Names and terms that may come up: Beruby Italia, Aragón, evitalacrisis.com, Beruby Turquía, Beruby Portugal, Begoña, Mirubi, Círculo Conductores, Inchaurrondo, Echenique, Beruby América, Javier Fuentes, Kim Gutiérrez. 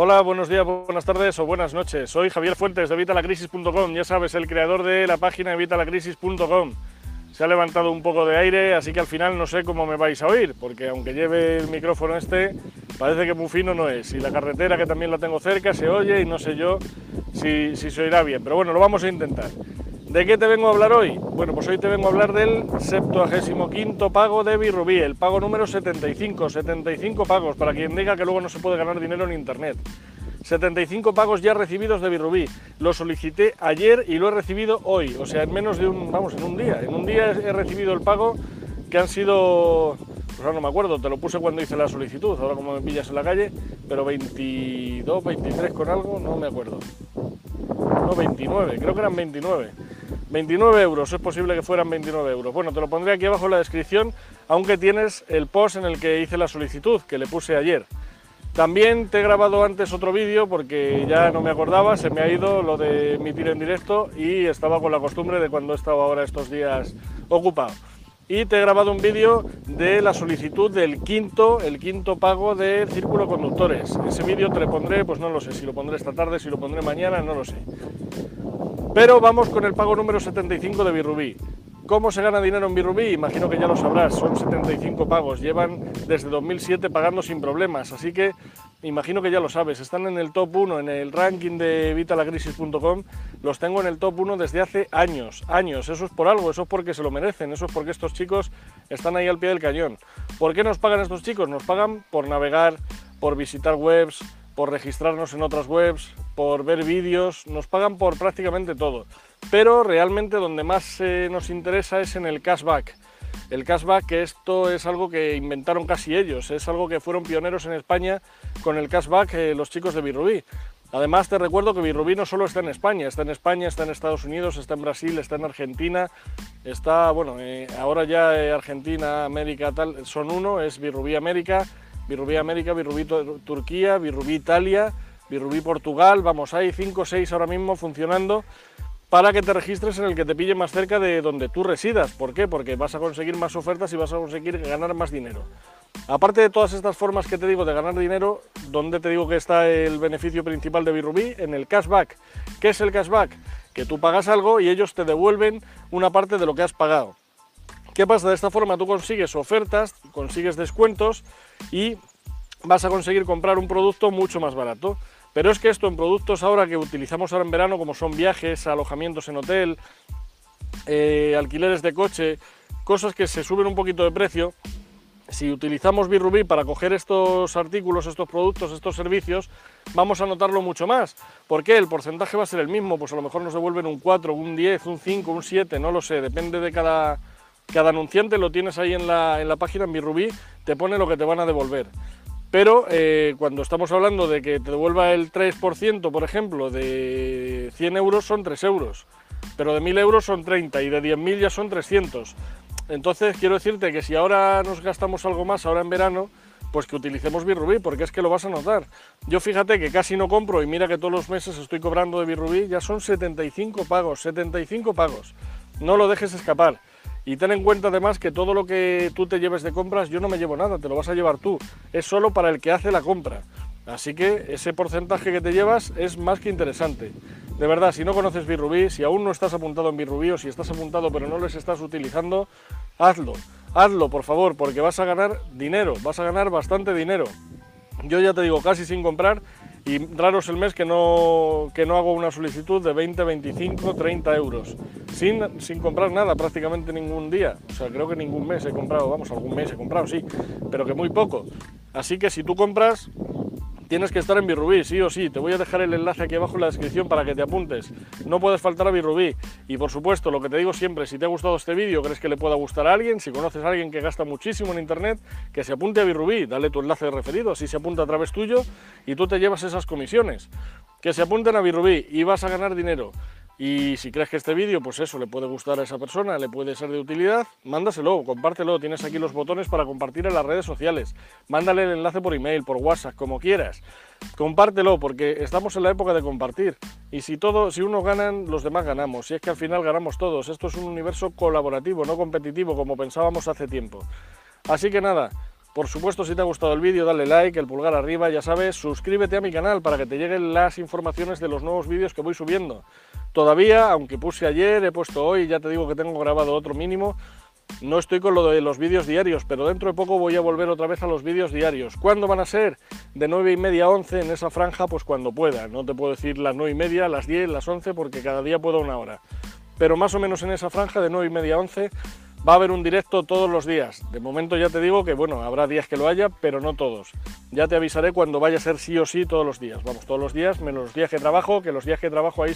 Hola, buenos días, buenas tardes o buenas noches. Soy Javier Fuentes de evitalacrisis.com, ya sabes, el creador de la página evitalacrisis.com. Se ha levantado un poco de aire, así que al final no sé cómo me vais a oír, porque aunque lleve el micrófono este, parece que muy fino no es. Y la carretera, que también la tengo cerca, se oye y no sé yo si se oirá bien. Pero bueno, lo vamos a intentar. ¿De qué te vengo a hablar hoy? Bueno, pues hoy te vengo a hablar del 75º pago de Mirubi, el pago número 75, 75 pagos, para quien diga que luego no se puede ganar dinero en internet. 75 pagos ya recibidos de Mirubi. Lo solicité ayer y lo he recibido hoy, o sea, en menos de un día he recibido el pago, que han sido, pues ahora no me acuerdo, te lo puse cuando hice la solicitud, ahora como me pillas en la calle, pero 22, 23 con algo, no me acuerdo. No, 29, creo que eran 29. 29 euros, es posible que fueran 29 euros. Bueno, te lo pondré aquí abajo en la descripción, aunque tienes el post en el que hice la solicitud, que le puse ayer. También te he grabado antes otro vídeo, porque ya no me acordaba, se me ha ido lo de emitir en directo y estaba con la costumbre de cuando he estado ahora estos días ocupado. Y te he grabado un vídeo de la solicitud del quinto pago de Círculo Conductores. Ese vídeo te lo pondré, pues no lo sé, si lo pondré esta tarde, si lo pondré mañana, no lo sé. Pero vamos con el pago número 75 de Mirubi. ¿Cómo se gana dinero en Mirubi? Imagino que ya lo sabrás, son 75 pagos, llevan desde 2007 pagando sin problemas, así que imagino que ya lo sabes, están en el top 1, en el ranking de evitalacrisis.com, los tengo en el top 1 desde hace años, eso es por algo, eso es porque se lo merecen, eso es porque estos chicos están ahí al pie del cañón. ¿Por qué nos pagan estos chicos? Nos pagan por navegar, por visitar webs, por registrarnos en otras webs, por ver vídeos, nos pagan por prácticamente todo. Pero realmente donde más nos interesa es en el cashback. El cashback, que esto es algo que inventaron casi ellos, es algo que fueron pioneros en España con el cashback los chicos de Mirubi. Además te recuerdo que Mirubi no solo está en España, está en Estados Unidos, está en Brasil, está en Argentina, está, bueno, ahora ya Argentina, América, tal, son uno, es Beruby América, Beruby América, Beruby Turquía, Beruby Italia, Beruby Portugal, vamos, hay 5 o 6 ahora mismo funcionando para que te registres en el que te pille más cerca de donde tú residas. ¿Por qué? Porque vas a conseguir más ofertas y vas a conseguir ganar más dinero. Aparte de todas estas formas que te digo de ganar dinero, ¿dónde te digo que está el beneficio principal de Mirubi? En el cashback. ¿Qué es el cashback? Que tú pagas algo y ellos te devuelven una parte de lo que has pagado. ¿Qué pasa? De esta forma tú consigues ofertas, consigues descuentos y vas a conseguir comprar un producto mucho más barato. Pero es que esto en productos ahora que utilizamos ahora en verano, como son viajes, alojamientos en hotel, alquileres de coche, cosas que se suben un poquito de precio, si utilizamos Mirubi para coger estos artículos, estos productos, estos servicios, vamos a notarlo mucho más. ¿Por qué? El porcentaje va a ser el mismo, pues a lo mejor nos devuelven un 4, un 10, un 5, un 7, no lo sé, depende de cada anunciante, lo tienes ahí en la página, en Mirubi, te pone lo que te van a devolver. Pero cuando estamos hablando de que te devuelva el 3%, por ejemplo, de 100 euros son 3 euros, pero de 1000 euros son 30 y de 10.000 ya son 300. Entonces quiero decirte que si ahora nos gastamos algo más, ahora en verano, pues que utilicemos Mirubi, porque es que lo vas a notar. Yo fíjate que casi no compro y mira que todos los meses estoy cobrando de Mirubi, ya son 75 pagos, 75 pagos, no lo dejes escapar. Y ten en cuenta además que todo lo que tú te lleves de compras, yo no me llevo nada, te lo vas a llevar tú. Es solo para el que hace la compra. Así que ese porcentaje que te llevas es más que interesante. De verdad, si no conoces Mirubi, si aún no estás apuntado en Mirubi o si estás apuntado pero no les estás utilizando, hazlo. Hazlo, por favor, porque vas a ganar dinero, vas a ganar bastante dinero. Yo ya te digo, casi sin comprar, y raro es el mes que no hago una solicitud de 20, 25, 30 euros, sin comprar nada prácticamente ningún día, o sea, creo que ningún mes he comprado, vamos, algún mes he comprado, sí, pero que muy poco. Así que si tú compras, tienes que estar en Mirubi, sí o sí. Te voy a dejar el enlace aquí abajo en la descripción para que te apuntes. No puedes faltar a Mirubi. Y por supuesto, lo que te digo siempre, si te ha gustado este vídeo, crees que le pueda gustar a alguien, si conoces a alguien que gasta muchísimo en internet, que se apunte a Mirubi, dale tu enlace de referido, así se apunta a través tuyo y tú te llevas esas comisiones. Que se apunten a Mirubi y vas a ganar dinero. Y si crees que este vídeo, pues eso, le puede gustar a esa persona, le puede ser de utilidad, mándaselo, compártelo, tienes aquí los botones para compartir en las redes sociales, mándale el enlace por email, por WhatsApp, como quieras, compártelo, porque estamos en la época de compartir, y si uno ganan, los demás ganamos, si es que al final ganamos todos, esto es un universo colaborativo, no competitivo, como pensábamos hace tiempo. Así que nada, Por supuesto, si te ha gustado el vídeo, dale like, el pulgar arriba, ya sabes, suscríbete a mi canal para que te lleguen las informaciones de los nuevos vídeos que voy subiendo. Todavía, aunque puse ayer, he puesto hoy, ya te digo que tengo grabado otro mínimo. No estoy con lo de los vídeos diarios, pero dentro de poco voy a volver otra vez a los vídeos diarios. ¿Cuándo van a ser? De 9:30 a 11 en esa franja, pues cuando pueda. No te puedo decir las 9:30, las 10, las 11, porque cada día puedo una hora. Pero más o menos en esa franja de 9:30 a 11 va a haber un directo todos los días. De momento ya te digo que, bueno, habrá días que lo haya, pero no todos. Ya te avisaré cuando vaya a ser sí o sí todos los días. Vamos, todos los días, menos los días que trabajo, que los días que trabajo ahí